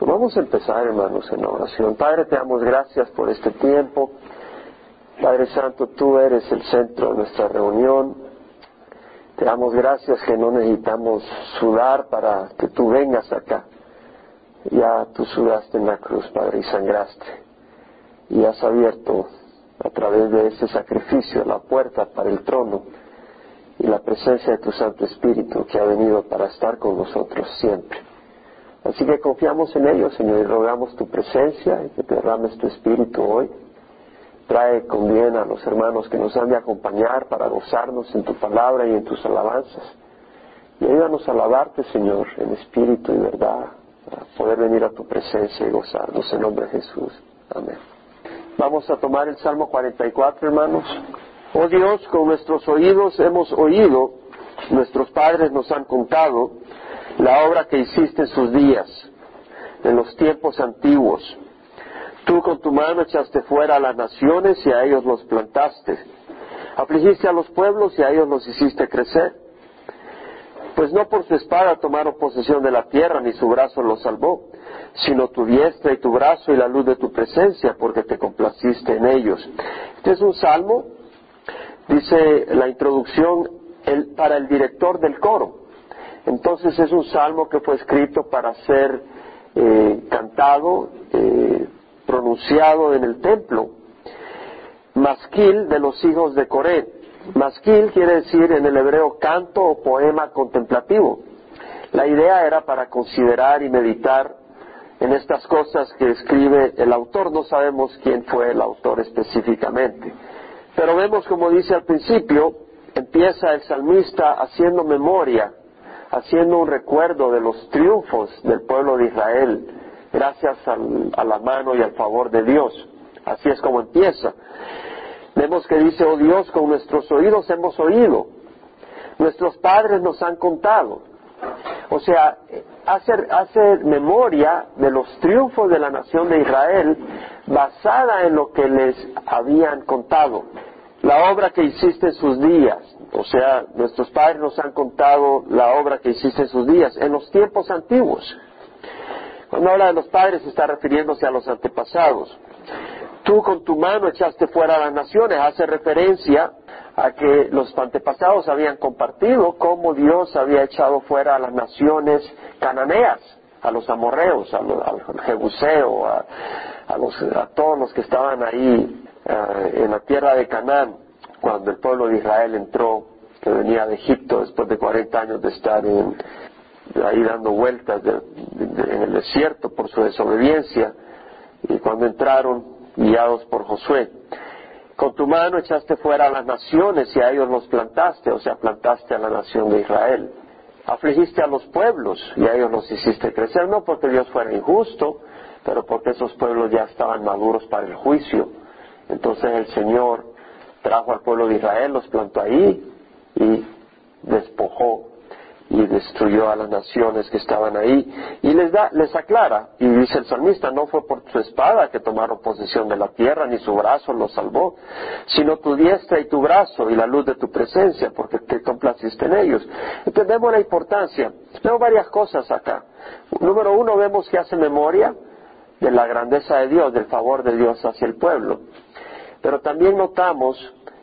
Vamos a empezar, hermanos, en oración. Padre, te damos gracias por este tiempo. Padre Santo, tú eres el centro de nuestra reunión. Te damos gracias que no necesitamos sudar para que tú vengas acá. Ya tú sudaste en la cruz, Padre, y sangraste. Y has abierto a través de ese sacrificio la puerta para el trono y la presencia de tu Santo Espíritu que ha venido para estar con nosotros siempre. Así que confiamos en ello, Señor, y rogamos tu presencia y que te derrames tu Espíritu hoy. Trae con bien a los hermanos que nos han de acompañar para gozarnos en tu palabra y en tus alabanzas. Y ayúdanos a alabarte, Señor, en espíritu y verdad, para poder venir a tu presencia y gozarnos en nombre de Jesús. Amén. Vamos a tomar el Salmo 44, hermanos. Oh Dios, con nuestros oídos hemos oído, nuestros padres nos han contado la obra que hiciste en sus días, en los tiempos antiguos. Tú con tu mano echaste fuera a las naciones y a ellos los plantaste. Afligiste a los pueblos y a ellos los hiciste crecer. Pues no por su espada tomaron posesión de la tierra, ni su brazo los salvó, sino tu diestra y tu brazo y la luz de tu presencia, porque te complaciste en ellos. Este es un salmo, dice la introducción, para el director del coro. Entonces es un salmo que fue escrito para ser cantado, pronunciado en el templo. Masquil de los hijos de Coré. Masquil quiere decir en el hebreo canto o poema contemplativo. La idea era para considerar y meditar en estas cosas que escribe el autor. No sabemos quién fue el autor específicamente. Pero vemos, como dice al principio, empieza el salmista haciendo memoria, haciendo un recuerdo de los triunfos del pueblo de Israel, gracias a la mano y al favor de Dios. Así es como empieza. Vemos que dice, oh Dios, con nuestros oídos hemos oído, nuestros padres nos han contado. O sea, hace memoria de los triunfos de la nación de Israel basada en lo que les habían contado. La obra que hiciste en sus días, o sea, nuestros padres nos han contado la obra que hiciste en sus días, en los tiempos antiguos. Cuando habla de los padres está refiriéndose a los antepasados. Tú con tu mano echaste fuera a las naciones, hace referencia a que los antepasados habían compartido cómo Dios había echado fuera a las naciones cananeas, a los amorreos, al jebuseo, a todos los que estaban ahí en la tierra de Canaán, cuando el pueblo de Israel entró, que venía de Egipto después de 40 años de estar ahí dando vueltas en el desierto por su desobediencia, y cuando entraron guiados por Josué. Con tu mano echaste fuera a las naciones y a ellos los plantaste, o sea, plantaste a la nación de Israel. Afligiste a los pueblos y a ellos los hiciste crecer, no porque Dios fuera injusto, pero porque esos pueblos ya estaban maduros para el juicio. Entonces el Señor trajo al pueblo de Israel, los plantó ahí y despojó y destruyó a las naciones que estaban ahí. Y les aclara, y dice el salmista, no fue por su espada que tomaron posesión de la tierra, ni su brazo los salvó, sino tu diestra y tu brazo y la luz de tu presencia, porque te complaciste en ellos. Entendemos la importancia. Veo varias cosas acá. Número uno, vemos que hace memoria de la grandeza de Dios, del favor de Dios hacia el pueblo. Pero también notamos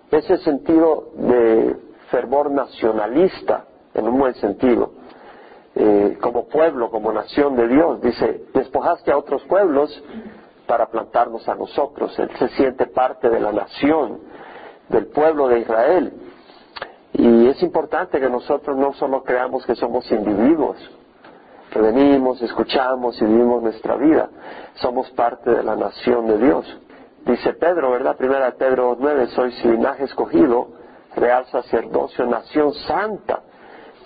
ese sentido de fervor nacionalista, en un buen sentido, como pueblo, como nación de Dios. Dice, despojaste a otros pueblos para plantarnos a nosotros. Él se siente parte de la nación, del pueblo de Israel. Y es importante que nosotros no solo creamos que somos individuos, que venimos, escuchamos y vivimos nuestra vida. Somos parte de la nación de Dios. Dice Pedro, ¿verdad? Primera de Pedro 2:9, sois linaje escogido, real sacerdocio, nación santa,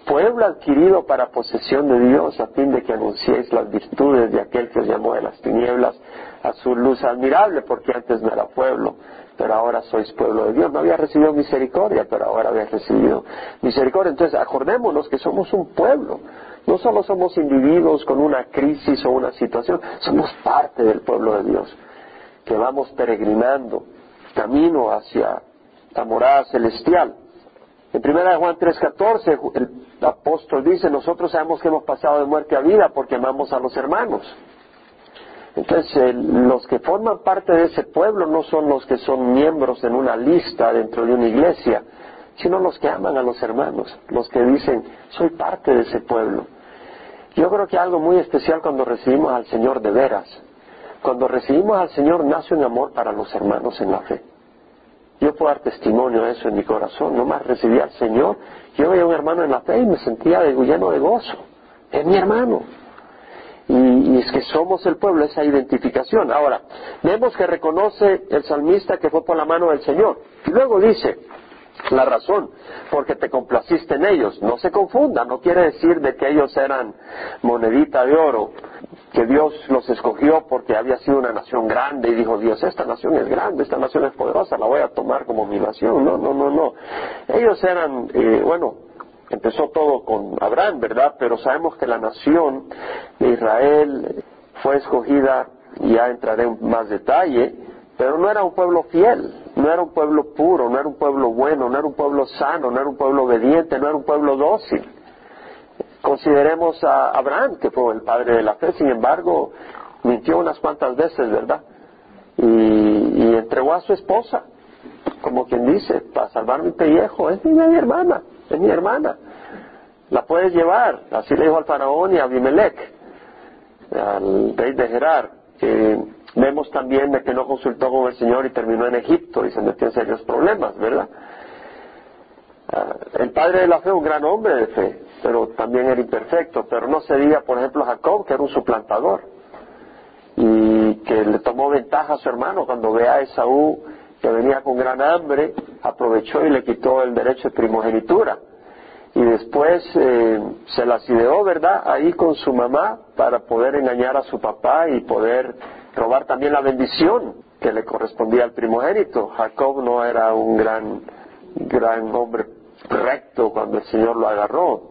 pueblo adquirido para posesión de Dios, a fin de que anunciéis las virtudes de aquel que os llamó de las tinieblas a su luz admirable, porque antes no era pueblo, pero ahora sois pueblo de Dios. No había recibido misericordia, pero ahora habéis recibido misericordia. Entonces, acordémonos que somos un pueblo. No solo somos individuos con una crisis o una situación, somos parte del pueblo de Dios, que vamos peregrinando camino hacia la morada celestial. En 1 Juan 3:14, el apóstol dice, nosotros sabemos que hemos pasado de muerte a vida porque amamos a los hermanos. Entonces, los que forman parte de ese pueblo no son los que son miembros en una lista dentro de una iglesia, sino los que aman a los hermanos, los que dicen, soy parte de ese pueblo. Yo creo que algo muy especial cuando recibimos al Señor de veras. Cuando recibimos al Señor nace un amor para los hermanos en la fe. Yo puedo dar testimonio de eso en mi corazón. Nomás recibí al Señor, yo veía a un hermano en la fe y me sentía lleno de gozo. Es mi hermano. Y es que somos el pueblo, esa identificación. Ahora, vemos que reconoce el salmista que fue por la mano del Señor. Y luego dice, la razón, porque te complaciste en ellos. No se confunda, no quiere decir de que ellos eran monedita de oro, que Dios los escogió porque había sido una nación grande y dijo, Dios, esta nación es grande, esta nación es poderosa, la voy a tomar como mi nación. No. Ellos eran, empezó todo con Abraham, ¿verdad? Pero sabemos que la nación de Israel fue escogida, ya entraré en más detalle, pero no era un pueblo fiel, no era un pueblo puro, no era un pueblo bueno, no era un pueblo sano, no era un pueblo obediente, no era un pueblo dócil. Consideremos a Abraham, que fue el padre de la fe, sin embargo, mintió unas cuantas veces, ¿verdad? Y entregó a su esposa, como quien dice, para salvar mi pellejo, es mi hermana, la puedes llevar. Así le dijo al faraón y a Abimelech, al rey de Gerar, que vemos también de que no consultó con el Señor y terminó en Egipto y se metió en serios problemas, ¿verdad? El padre de la fe, un gran hombre de fe, pero también era imperfecto. Pero no se diga, por ejemplo, Jacob, que era un suplantador y que le tomó ventaja a su hermano. Cuando ve a Esaú que venía con gran hambre, aprovechó y le quitó el derecho de primogenitura. Y después se las ideó, ¿verdad?, ahí con su mamá para poder engañar a su papá y poder robar también la bendición que le correspondía al primogénito. Jacob no era un gran hombre recto cuando el Señor lo agarró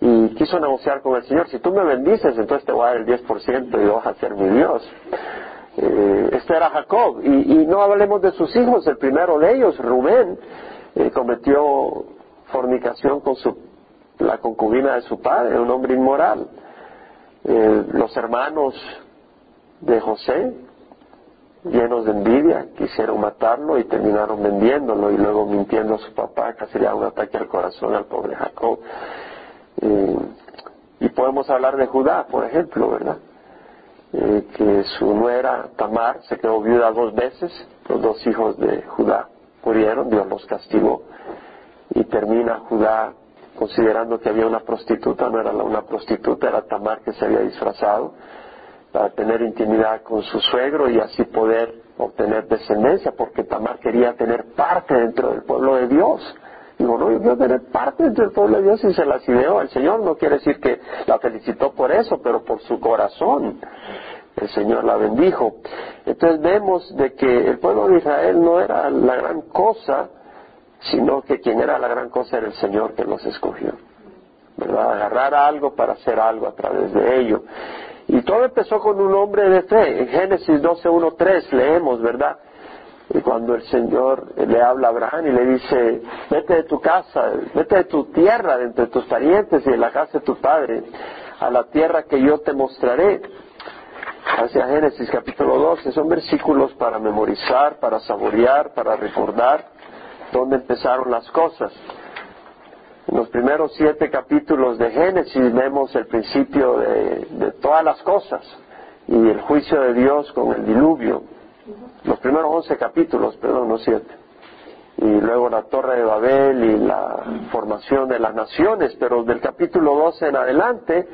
y quiso negociar con el Señor. Si tú me bendices, entonces te voy a dar el 10% y vas a ser mi Dios. Este era Jacob. Y no hablemos de sus hijos. El primero de ellos, Rubén, cometió fornicación con la concubina de su padre, un hombre inmoral. Los hermanos de José, llenos de envidia, quisieron matarlo y terminaron vendiéndolo y luego mintiendo a su papá, casi le da un ataque al corazón al pobre Jacob. Y podemos hablar de Judá, por ejemplo, ¿verdad? Que su nuera Tamar se quedó viuda 2 veces, los 2 hijos de Judá murieron, Dios los castigó, y termina Judá considerando que había una prostituta. No era una prostituta, era Tamar, que se había disfrazado para tener intimidad con su suegro y así poder obtener descendencia, porque Tamar quería tener parte dentro del pueblo de Dios. Digo, no, yo quiero tener parte dentro del pueblo de Dios, y se las ideó. El Señor no quiere decir que la felicitó por eso, pero por su corazón el Señor la bendijo. Entonces vemos de que el pueblo de Israel no era la gran cosa, sino que quien era la gran cosa era el Señor que los escogió, ¿verdad? Agarrar algo para hacer algo a través de ello. Y todo empezó con un hombre de fe. En Génesis 12:1-3 leemos, ¿verdad? Y cuando el Señor le habla a Abraham y le dice, vete de tu casa, vete de tu tierra, de entre tus parientes y de la casa de tu padre, a la tierra que yo te mostraré. Hacia Génesis capítulo 12, son versículos para memorizar, para saborear, para recordar dónde empezaron las cosas. En los primeros 7 capítulos de Génesis vemos el principio de todas las cosas y el juicio de Dios con el diluvio. Los primeros 11 capítulos, perdón, no 7. Y luego la Torre de Babel y la formación de las naciones. Pero del capítulo 12 en adelante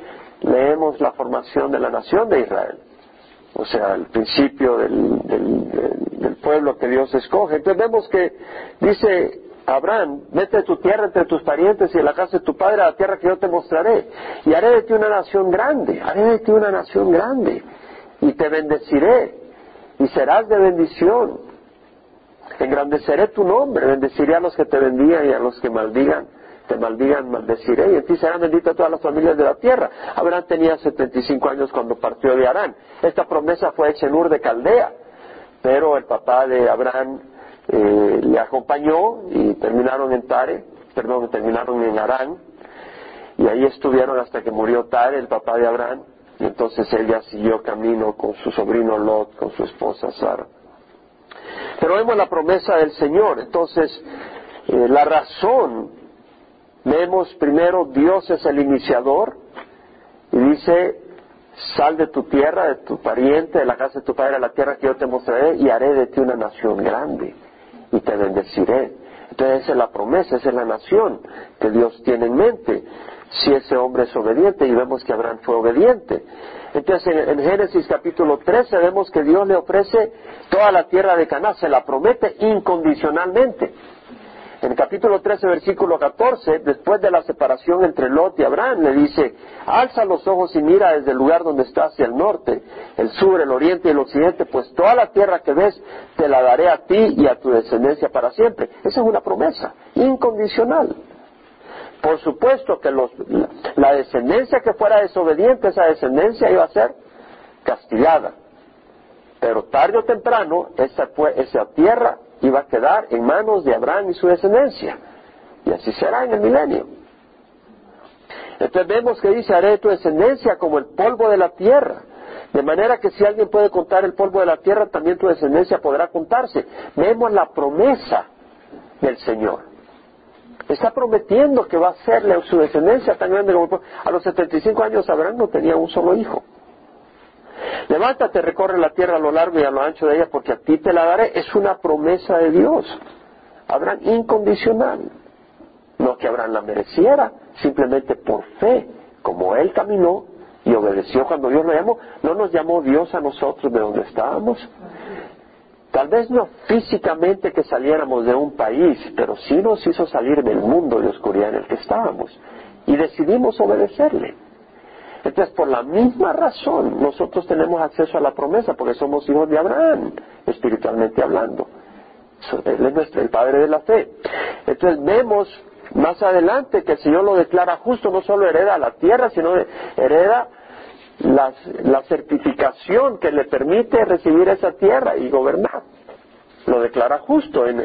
leemos la formación de la nación de Israel. O sea, el principio del pueblo que Dios escoge. Entonces vemos que dice Abraham, vete de tu tierra, entre tus parientes y de la casa de tu padre, a la tierra que yo te mostraré, y haré de ti una nación grande, y te bendeciré y serás de bendición, engrandeceré tu nombre, bendeciré a los que te bendigan y a los que te maldigan, maldeciré, y en ti serán benditas todas las familias de la tierra. Abraham tenía 75 años cuando partió de Harán. Esta promesa fue hecha en Ur de Caldea, pero el papá de Abraham le acompañó y terminaron en Harán, y ahí estuvieron hasta que murió Tare, el papá de Abraham, Y entonces ella siguió camino con su sobrino Lot, con su esposa Sara. Pero vemos la promesa del Señor. Entonces, la razón, vemos primero, Dios es el iniciador, y dice, sal de tu tierra, de tu pariente, de la casa de tu padre, a la tierra que yo te mostraré, y haré de ti una nación grande, y te bendeciré. Entonces esa es la promesa, esa es la nación que Dios tiene en mente, si ese hombre es obediente, y vemos que Abraham fue obediente. Entonces en Génesis capítulo 13 vemos que Dios le ofrece toda la tierra de Canaán, se la promete incondicionalmente. En el capítulo 13, versículo 14, después de la separación entre Lot y Abraham, le dice, alza los ojos y mira desde el lugar donde está hacia el norte, el sur, el oriente y el occidente, pues toda la tierra que ves te la daré a ti y a tu descendencia para siempre. Esa es una promesa incondicional. Por supuesto que la descendencia que fuera desobediente, esa descendencia iba a ser castigada. Pero tarde o temprano, esa tierra iba a quedar en manos de Abraham y su descendencia. Y así será en el milenio. Entonces vemos que dice, haré de tu descendencia como el polvo de la tierra. De manera que si alguien puede contar el polvo de la tierra, también tu descendencia podrá contarse. Vemos la promesa del Señor. Está prometiendo que va a hacerle su descendencia tan grande como el polvo. A los 75 años Abraham no tenía un solo hijo. Levántate, recorre la tierra a lo largo y a lo ancho de ella, porque a ti te la daré. Es una promesa de Dios. Abraham incondicional. No que Abraham la mereciera, simplemente por fe, como él caminó y obedeció cuando Dios lo llamó. No nos llamó Dios a nosotros de donde estábamos. Tal vez no físicamente que saliéramos de un país, pero sí nos hizo salir del mundo de oscuridad en el que estábamos. Y decidimos obedecerle. Entonces, por la misma razón, nosotros tenemos acceso a la promesa, porque somos hijos de Abraham, espiritualmente hablando. Él es el padre de la fe. Entonces, vemos más adelante que el Señor lo declara justo, no solo hereda la tierra, sino hereda la certificación que le permite recibir esa tierra y gobernar. Lo declara justo. En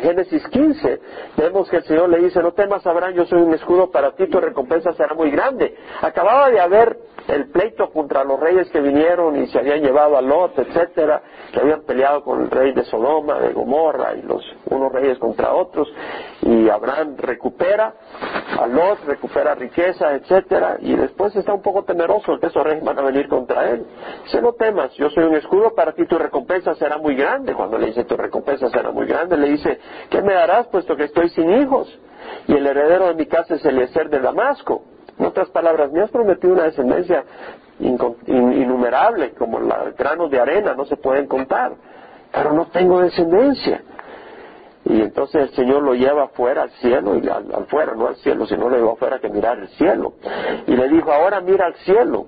Génesis 15 vemos que el Señor le dice, no temas Abraham, yo soy un escudo para ti, tu recompensa será muy grande. Acababa de haber el pleito contra los reyes que vinieron y se habían llevado a Lot, etcétera, que habían peleado con el rey de Sodoma, de Gomorra, y unos reyes contra otros, y Abraham recupera a Lot, recupera riqueza, etcétera, y después está un poco temeroso que esos reyes van a venir contra él. Dice, no temas, yo soy un escudo para ti, tu recompensa será muy grande. Cuando le dice tu recompensa será muy grande, le dice, ¿qué me darás puesto que estoy sin hijos? Y el heredero de mi casa es Eliezer de Damasco. En otras palabras, me has prometido una descendencia innumerable, como los granos de arena, no se pueden contar, pero no tengo descendencia. Y entonces el Señor lo lleva afuera al cielo, y afuera, no al cielo, sino lo llevó afuera que mirar el cielo. Y le dijo, ahora mira al cielo.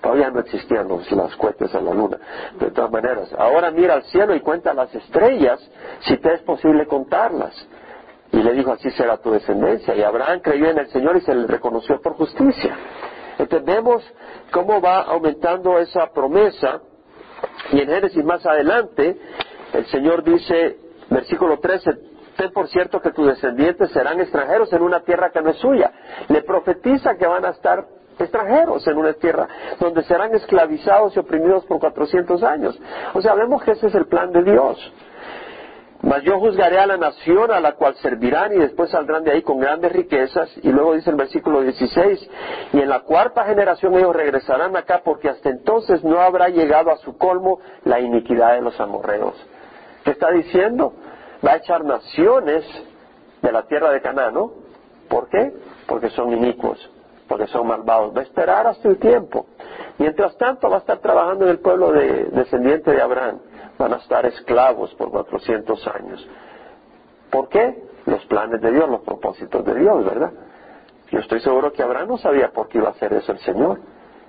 Todavía no existían las cohetes a la luna, de todas maneras. Ahora mira al cielo y cuenta las estrellas, si te es posible contarlas. Y le dijo, así será tu descendencia. Y Abraham creyó en el Señor y se le reconoció por justicia. Entendemos cómo va aumentando esa promesa. Y en Génesis más adelante, el Señor dice, versículo 13, ten por cierto que tus descendientes serán extranjeros en una tierra que no es suya. Le profetiza que van a estar extranjeros en una tierra donde serán esclavizados y oprimidos por 400 años. O sea, vemos que ese es el plan de Dios. Mas yo juzgaré a la nación a la cual servirán y después saldrán de ahí con grandes riquezas. Y luego dice el versículo 16, y en la cuarta generación ellos regresarán acá porque hasta entonces no habrá llegado a su colmo la iniquidad de los amorreos. ¿Qué está diciendo? Va a echar naciones de la tierra de Canaán, ¿no? ¿Por qué? Porque son inicuos, porque son malvados. Va a esperar hasta el tiempo. Mientras tanto va a estar trabajando en el pueblo descendiente de Abraham. Van a estar esclavos por 400 años. ¿Por qué? Los planes de Dios, los propósitos de Dios, ¿verdad? Yo estoy seguro que Abraham no sabía por qué iba a hacer eso el Señor.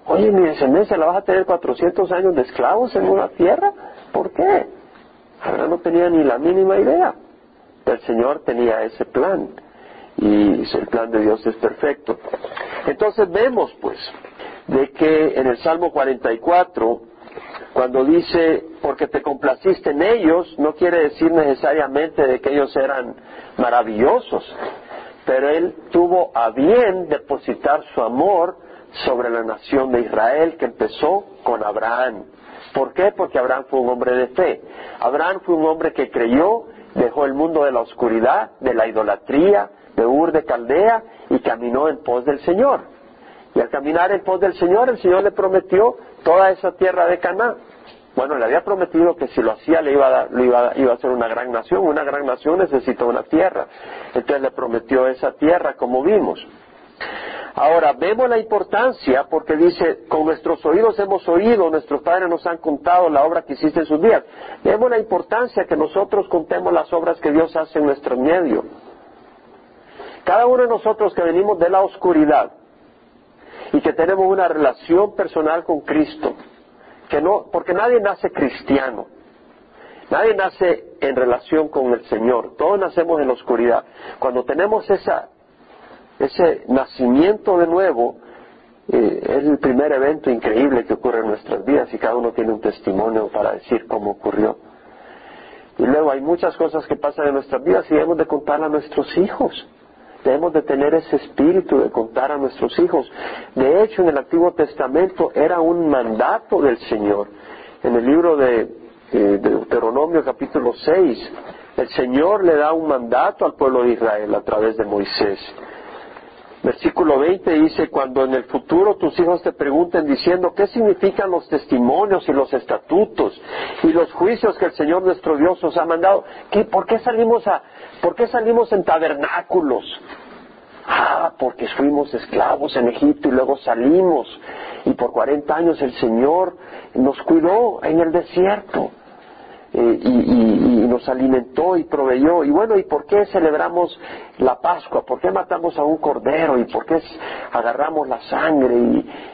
Oye, mi descendencia la vas a tener 400 años de esclavos en una tierra. ¿Por qué? Abraham no tenía ni la mínima idea. El Señor tenía ese plan. Y el plan de Dios es perfecto. Entonces vemos, pues, de que en el Salmo 44, cuando dice, porque te complaciste en ellos, no quiere decir necesariamente de que ellos eran maravillosos, pero Él tuvo a bien depositar su amor sobre la nación de Israel que empezó con Abraham. ¿Por qué? Porque Abraham fue un hombre de fe. Abraham fue un hombre que creyó, dejó el mundo de la oscuridad, de la idolatría, de Ur de Caldea, y caminó en pos del Señor. Y al caminar en pos del Señor, el Señor le prometió toda esa tierra de Canaán. Bueno, le había prometido que si lo hacía iba a ser una gran nación. Una gran nación necesita una tierra. Entonces le prometió esa tierra, como vimos. Ahora, vemos la importancia porque dice, con nuestros oídos hemos oído, nuestros padres nos han contado la obra que hiciste en sus días. Vemos la importancia que nosotros contemos las obras que Dios hace en nuestro medio. Cada uno de nosotros que venimos de la oscuridad y que tenemos una relación personal con Cristo, que no, porque nadie nace cristiano, nadie nace en relación con el Señor, todos nacemos en la oscuridad. Cuando tenemos ese nacimiento de nuevo, es el primer evento increíble que ocurre en nuestras vidas, y cada uno tiene un testimonio para decir cómo ocurrió. Y luego hay muchas cosas que pasan en nuestras vidas y debemos de contar a nuestros hijos. Debemos de tener ese espíritu de contar a nuestros hijos. De hecho, en el Antiguo Testamento era un mandato del Señor. En el libro de Deuteronomio capítulo 6, el Señor le da un mandato al pueblo de Israel a través de Moisés. Versículo 20 dice, cuando en el futuro tus hijos te pregunten diciendo, ¿qué significan los testimonios y los estatutos y los juicios que el Señor nuestro Dios os ha mandado? ¿Por qué salimos en tabernáculos? Porque fuimos esclavos en Egipto y luego salimos. Y por 40 años el Señor nos cuidó en el desierto. Y nos alimentó y proveyó. Y bueno, ¿y por qué celebramos la Pascua? ¿Por qué matamos a un cordero? ¿Y por qué agarramos la sangre?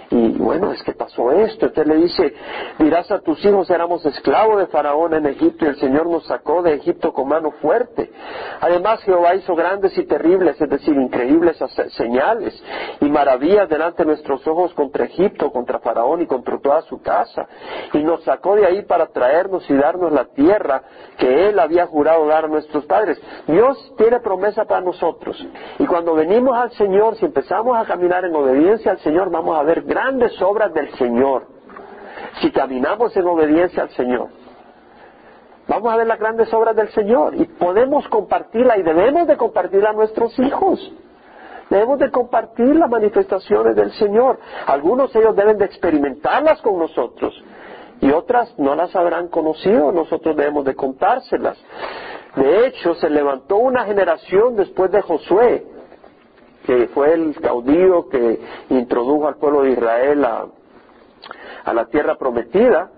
Y bueno, es que pasó esto. Usted le dice, dirás a tus hijos, éramos esclavos de Faraón en Egipto y el Señor nos sacó de Egipto con mano fuerte. Además, Jehová hizo grandes y terribles, es decir, increíbles señales y maravillas delante de nuestros ojos contra Egipto, contra Faraón y contra toda su casa. Y nos sacó de ahí para traernos y darnos la tierra que Él había jurado dar a nuestros padres. Dios tiene promesa para nosotros. Y cuando venimos al Señor, si empezamos a caminar en obediencia al Señor, vamos a ver grandes obras del Señor. Si caminamos en obediencia al Señor, vamos a ver las grandes obras del Señor. Y podemos compartirla y debemos de compartirla a nuestros hijos. Debemos de compartir las manifestaciones del Señor. Algunos de ellos deben de experimentarlas con nosotros. Y otras no las habrán conocido, nosotros debemos de contárselas. De hecho, se levantó una generación después de Josué, que fue el caudillo que introdujo al pueblo de Israel a la tierra prometida.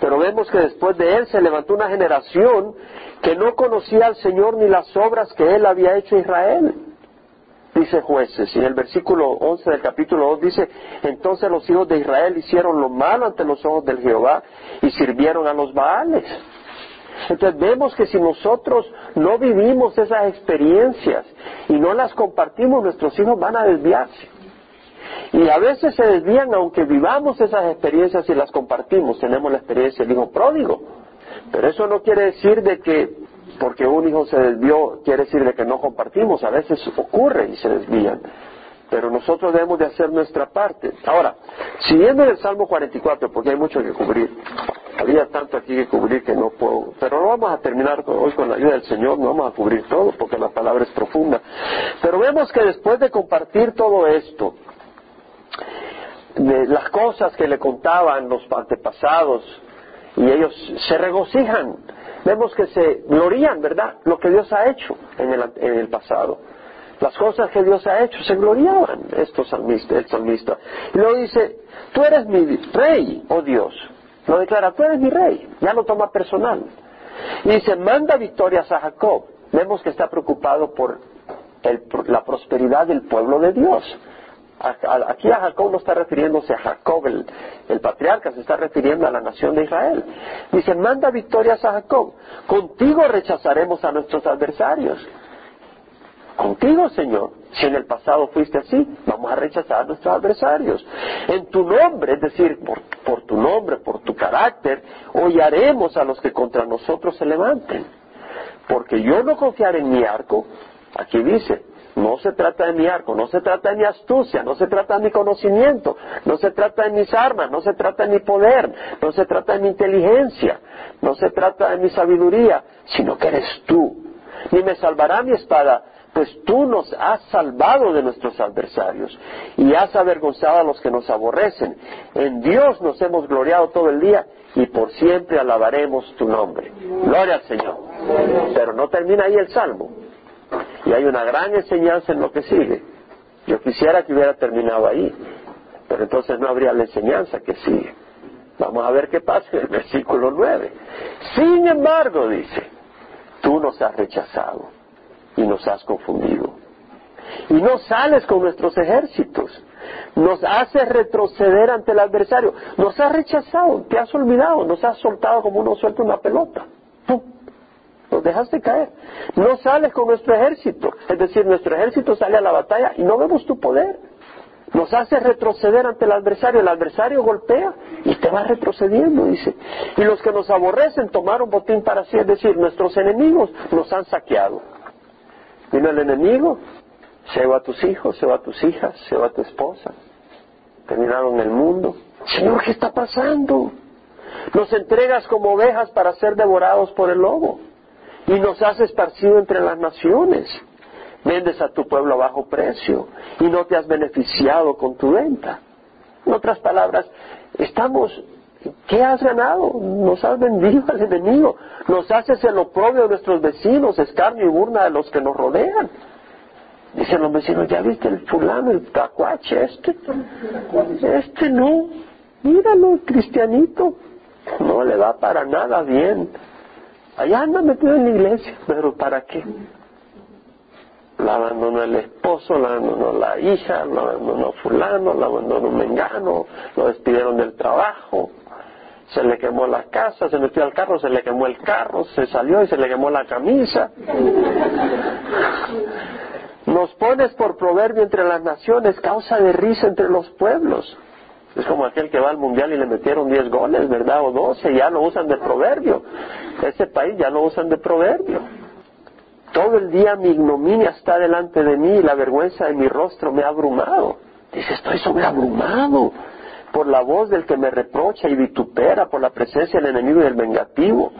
Pero vemos que después de él se levantó una generación que no conocía al Señor ni las obras que él había hecho a Israel. Dice Jueces, y en el versículo 11 del capítulo 2 dice, entonces los hijos de Israel hicieron lo malo ante los ojos del Jehová y sirvieron a los Baales. Entonces vemos que si nosotros no vivimos esas experiencias y no las compartimos, nuestros hijos van a desviarse. Y a veces se desvían aunque vivamos esas experiencias y las compartimos. Tenemos la experiencia del hijo pródigo, pero eso no quiere decir de que porque un hijo se desvió, quiere decir de que no compartimos. A veces ocurre y se desvían. Pero nosotros debemos de hacer nuestra parte. Ahora, siguiendo en el Salmo 44, porque hay mucho que cubrir. Había tanto aquí que cubrir que no puedo. Pero no vamos a terminar hoy con la ayuda del Señor, no vamos a cubrir todo porque la palabra es profunda. Pero vemos que después de compartir todo esto, de las cosas que le contaban los antepasados, y ellos se regocijan. Vemos que se glorían, ¿verdad? Lo que Dios ha hecho en el pasado. Las cosas que Dios ha hecho, se gloriaban el salmista. Y luego dice, tú eres mi rey, oh Dios. Lo declara, tú eres mi rey. Ya lo toma personal. Y dice, manda victorias a Jacob. Vemos que está preocupado por la prosperidad del pueblo de Dios. Aquí a Jacob no está refiriéndose a Jacob el patriarca, se está refiriendo a la nación de Israel. Dice, manda victorias a Jacob, contigo rechazaremos a nuestros adversarios. Contigo, Señor, si en el pasado fuiste así, vamos a rechazar a nuestros adversarios. En tu nombre, es decir, por tu nombre, por tu carácter, hollaremos a los que contra nosotros se levanten. Porque yo no confiaré en mi arco, aquí dice, No se trata de mi arco, no se trata de mi astucia, no se trata de mi conocimiento, no se trata de mis armas, no se trata de mi poder, no se trata de mi inteligencia, no se trata de mi sabiduría, sino que eres tú. Ni me salvará mi espada, pues tú nos has salvado de nuestros adversarios y has avergonzado a los que nos aborrecen. En Dios nos hemos gloriado todo el día y por siempre alabaremos tu nombre. Gloria al Señor. Pero no termina ahí el Salmo. Y hay una gran enseñanza en lo que sigue. Yo quisiera que hubiera terminado ahí, pero entonces no habría la enseñanza que sigue. Vamos a ver qué pasa en el versículo 9. Sin embargo, dice, tú nos has rechazado y nos has confundido. Y no sales con nuestros ejércitos. Nos haces retroceder ante el adversario. Nos has rechazado, te has olvidado, nos has soltado como uno suelta una pelota. ¡Pum! Nos dejaste caer. No sales con nuestro ejército. Es decir, nuestro ejército sale a la batalla y no vemos tu poder. Nos haces retroceder ante el adversario. El adversario golpea y te vas retrocediendo, dice. Y los que nos aborrecen tomaron botín para sí. Es decir, nuestros enemigos nos han saqueado. Vino el enemigo, se llevó a tus hijos, se llevó a tus hijas, se llevó a tu esposa. Terminaron el mundo. Señor, ¿qué está pasando? Nos entregas como ovejas para ser devorados por el lobo. Y nos has esparcido entre las naciones. Vendes a tu pueblo a bajo precio y no te has beneficiado con tu venta. En otras palabras, ¿qué has ganado? Nos has vendido al enemigo. Nos haces el oprobio de nuestros vecinos, escarnio y burla de los que nos rodean. Dicen los vecinos, ¿ya viste el fulano, el tacuache? Este no. Míralo, el cristianito. No le va para nada bien. Allá anda metido en la iglesia, pero ¿para qué? La abandonó el esposo, la abandonó la hija, la abandonó fulano, la abandonó mengano, lo despidieron del trabajo, se le quemó la casa, se metió al carro, se le quemó el carro, se salió y se le quemó la camisa. Nos pones por proverbio entre las naciones, causa de risa entre los pueblos. Es como aquel que va al mundial y le metieron 10 goles, ¿verdad? O 12, ya lo usan de proverbio. Ese país ya lo usan de proverbio. Todo el día mi ignominia está delante de mí y la vergüenza de mi rostro me ha abrumado. Dice, estoy sobreabrumado por la voz del que me reprocha y vitupera, por la presencia del enemigo y del vengativo.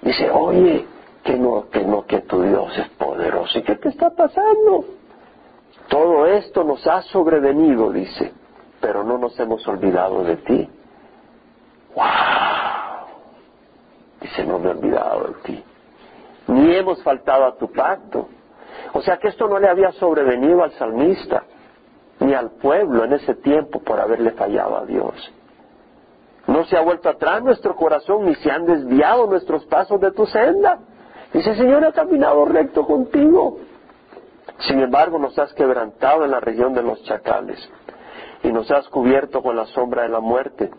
Dice, oye, que tu Dios es poderoso. ¿Y qué te está pasando? Todo esto nos ha sobrevenido, dice. Pero no nos hemos olvidado de ti. ¡Wow! Dice, no me he olvidado de ti. Ni hemos faltado a tu pacto. O sea que esto no le había sobrevenido al salmista, ni al pueblo en ese tiempo por haberle fallado a Dios. No se ha vuelto atrás nuestro corazón, ni se han desviado nuestros pasos de tu senda. Dice, Señor, he caminado recto contigo. Sin embargo, nos has quebrantado en la región de los chacales. Y nos has cubierto con la sombra de la muerte.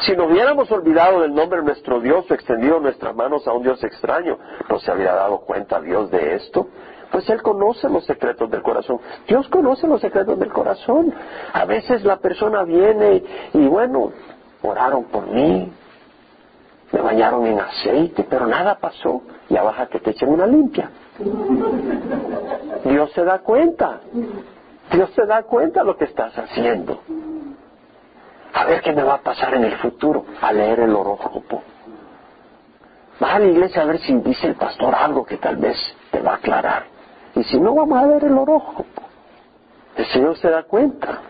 Si nos hubiéramos olvidado del nombre de nuestro Dios o extendido nuestras manos a un Dios extraño, ¿no se habría dado cuenta Dios de esto? Pues Él conoce los secretos del corazón. Dios conoce los secretos del corazón. A veces la persona viene y bueno, oraron por mí, me bañaron en aceite, pero nada pasó. Ya baja que te echen una limpia. Dios se da cuenta. Dios se da cuenta de lo que estás haciendo. A ver qué me va a pasar en el futuro. A leer el horóscopo. Vas a la iglesia a ver si dice el pastor algo que tal vez te va a aclarar. Y si no, vamos a ver el horóscopo. El Señor se da cuenta.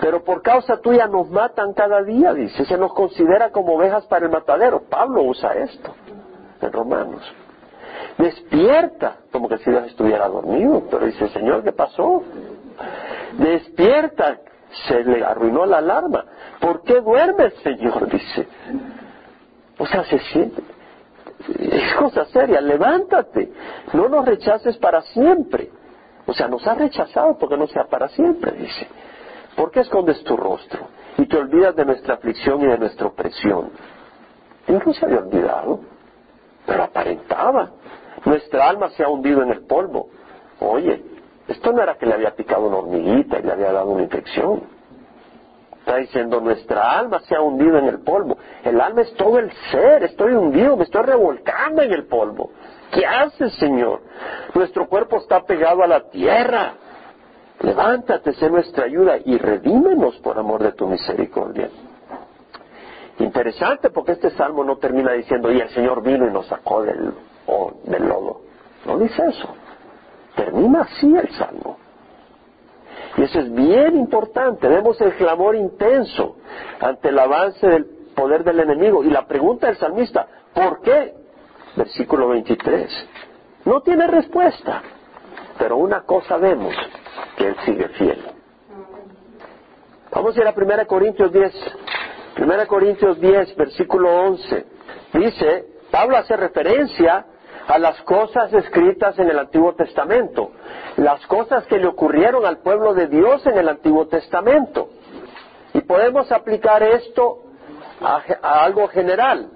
Pero por causa tuya nos matan cada día, dice. Se nos considera como ovejas para el matadero. Pablo usa esto en Romanos. Despierta, como que si Dios estuviera dormido, pero dice, Señor, ¿qué pasó? Despierta, se le arruinó la alarma. ¿Por qué duermes, Señor? Dice. O sea, se siente. Es cosa seria, levántate, no nos rechaces para siempre. O sea, nos has rechazado porque no sea para siempre, dice. ¿Por qué escondes tu rostro y te olvidas de nuestra aflicción y de nuestra opresión? Incluso se había olvidado, pero aparentaba. Nuestra alma se ha hundido en el polvo. Oye, esto no era que le había picado una hormiguita y le había dado una infección. Está diciendo, nuestra alma se ha hundido en el polvo. El alma es todo el ser, estoy hundido, me estoy revolcando en el polvo. ¿Qué haces, Señor? Nuestro cuerpo está pegado a la tierra. Levántate, sé nuestra ayuda y redímenos por amor de tu misericordia. Interesante, porque este salmo no termina diciendo, y el Señor vino y nos sacó del lodo. No dice eso. Termina así el salmo. Y eso es bien importante. Vemos el clamor intenso ante el avance del poder del enemigo. Y la pregunta del salmista, ¿por qué? Versículo 23. No tiene respuesta. Pero una cosa vemos, que Él sigue fiel. Vamos a ir a 1 Corintios 10. 1 Corintios 10, versículo 11. Dice, Pablo hace referencia a las cosas escritas en el Antiguo Testamento, las cosas que le ocurrieron al pueblo de Dios en el Antiguo Testamento. Y podemos aplicar esto a algo general.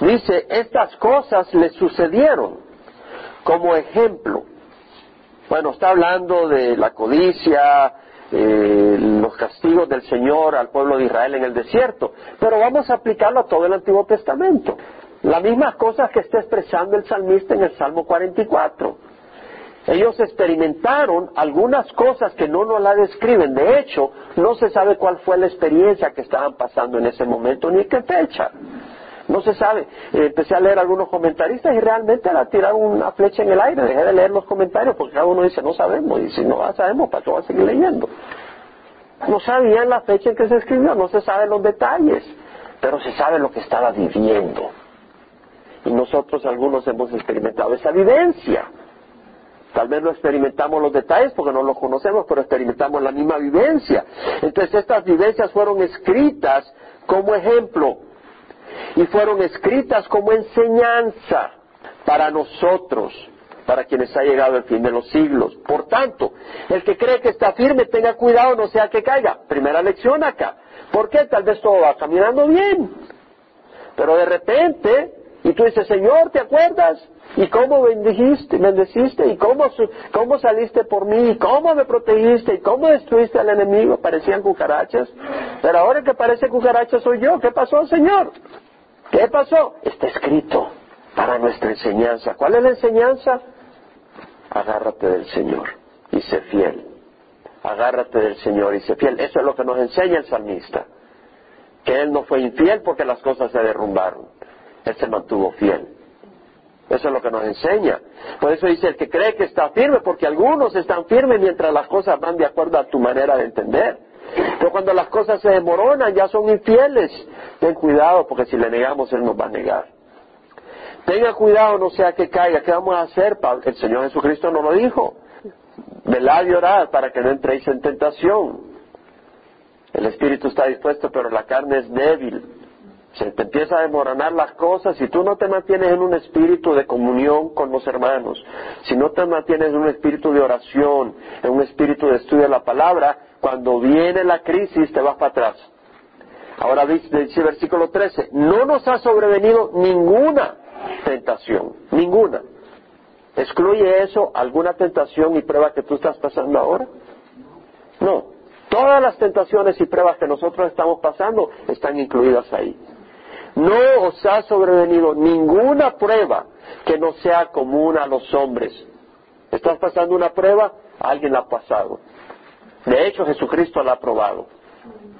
Dice, estas cosas le sucedieron como ejemplo. Bueno, está hablando de la codicia, los castigos del Señor al pueblo de Israel en el desierto, pero vamos a aplicarlo a todo el Antiguo Testamento. Las mismas cosas que está expresando el salmista en el Salmo 44. Ellos experimentaron algunas cosas que no nos la describen. De hecho, no se sabe cuál fue la experiencia que estaban pasando en ese momento, ni qué fecha. No se sabe. Empecé a leer algunos comentaristas y realmente la tiraron una flecha en el aire. Dejé de leer los comentarios porque cada uno dice, no sabemos. Y si no sabemos, ¿para qué voy a seguir leyendo? No sabían la fecha en que se escribió, no se saben los detalles, pero se sabe lo que estaba viviendo. Y nosotros algunos hemos experimentado esa vivencia. Tal vez no experimentamos los detalles porque no los conocemos, pero experimentamos la misma vivencia. Entonces estas vivencias fueron escritas como ejemplo y fueron escritas como enseñanza para nosotros, para quienes ha llegado el fin de los siglos. Por tanto, el que cree que está firme, tenga cuidado, no sea que caiga. Primera lección acá. ¿Por qué? Tal vez todo va caminando bien, pero de repente... Y tú dices, Señor, ¿te acuerdas? ¿Y cómo bendeciste? ¿Y cómo saliste por mí? ¿Y cómo me protegiste? ¿Y cómo destruiste al enemigo? Parecían cucarachas. Pero ahora que parece cucaracha soy yo. ¿Qué pasó, Señor? ¿Qué pasó? Está escrito para nuestra enseñanza. ¿Cuál es la enseñanza? Agárrate del Señor y sé fiel. Agárrate del Señor y sé fiel. Eso es lo que nos enseña el salmista. Que él no fue infiel porque las cosas se derrumbaron. Él se mantuvo fiel. Eso es lo que nos enseña. Por eso dice, el que cree que está firme, porque algunos están firmes mientras las cosas van de acuerdo a tu manera de entender. Pero cuando las cosas se desmoronan, ya son infieles. Ten cuidado, porque si le negamos, Él nos va a negar. Tenga cuidado, no sea que caiga. ¿Qué vamos a hacer? El Señor Jesucristo nos lo dijo. Velad y orad para que no entréis en tentación. El espíritu está dispuesto, pero la carne es débil. Se te empieza a desmoronar las cosas y tú no te mantienes en un espíritu de comunión con los hermanos. Si no te mantienes en un espíritu de oración, en un espíritu de estudio de la palabra, cuando viene la crisis te vas para atrás. Ahora dice versículo 13, no nos ha sobrevenido ninguna tentación, ninguna. ¿Excluye eso alguna tentación y prueba que tú estás pasando ahora? No, todas las tentaciones y pruebas que nosotros estamos pasando están incluidas ahí. No os ha sobrevenido ninguna prueba que no sea común a los hombres. ¿Estás pasando una prueba? Alguien la ha pasado. De hecho, Jesucristo la ha probado.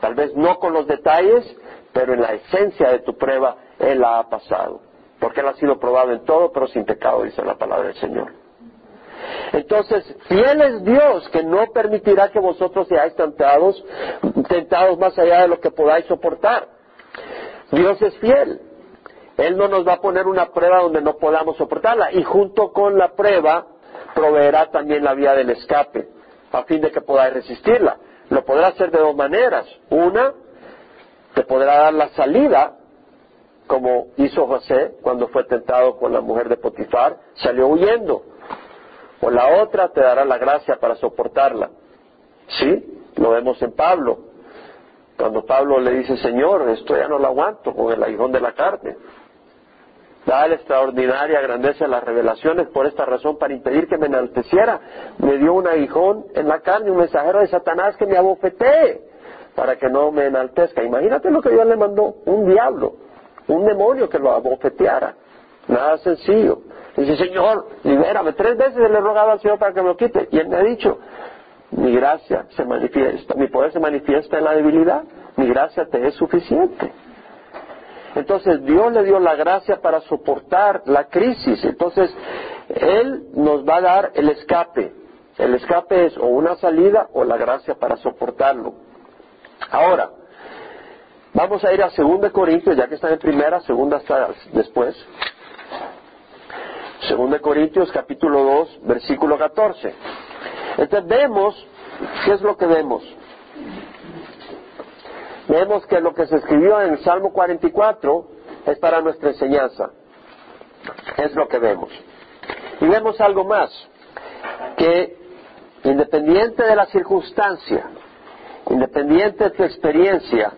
Tal vez no con los detalles, pero en la esencia de tu prueba, Él la ha pasado. Porque Él ha sido probado en todo, pero sin pecado, dice la palabra del Señor. Entonces, fiel es Dios que no permitirá que vosotros seáis tentados más allá de lo que podáis soportar. Dios es fiel. Él no nos va a poner una prueba donde no podamos soportarla. Y junto con la prueba, proveerá también la vía del escape, a fin de que podáis resistirla. Lo podrá hacer de dos maneras. Una, te podrá dar la salida, como hizo José cuando fue tentado con la mujer de Potifar, salió huyendo. O la otra, te dará la gracia para soportarla. ¿Sí? Lo vemos en Pablo. Cuando Pablo le dice, Señor, esto ya no lo aguanto con el aguijón de la carne. Da la extraordinaria grandeza de las revelaciones, por esta razón, para impedir que me enalteciera, me dio un aguijón en la carne, un mensajero de Satanás que me abofetee para que no me enaltezca. Imagínate lo que Dios le mandó, un diablo, un demonio que lo abofeteara. Nada sencillo. Dice, Señor, libérame. 3 veces le he rogado al Señor para que me lo quite. Y Él me ha dicho, mi gracia se manifiesta, mi poder se manifiesta en la debilidad. Mi gracia te es suficiente. Entonces, Dios le dio la gracia para soportar la crisis. Entonces, Él nos va a dar el escape. El escape es o una salida o la gracia para soportarlo. Ahora, vamos a ir a 2 Corintios, ya que está en primera, segunda está después. 2 Corintios, capítulo 2, versículo 14. Entonces vemos, ¿qué es lo que vemos? Vemos que lo que se escribió en el Salmo 44 es para nuestra enseñanza. Es lo que vemos. Y vemos algo más, que independiente de la circunstancia, independiente de tu experiencia,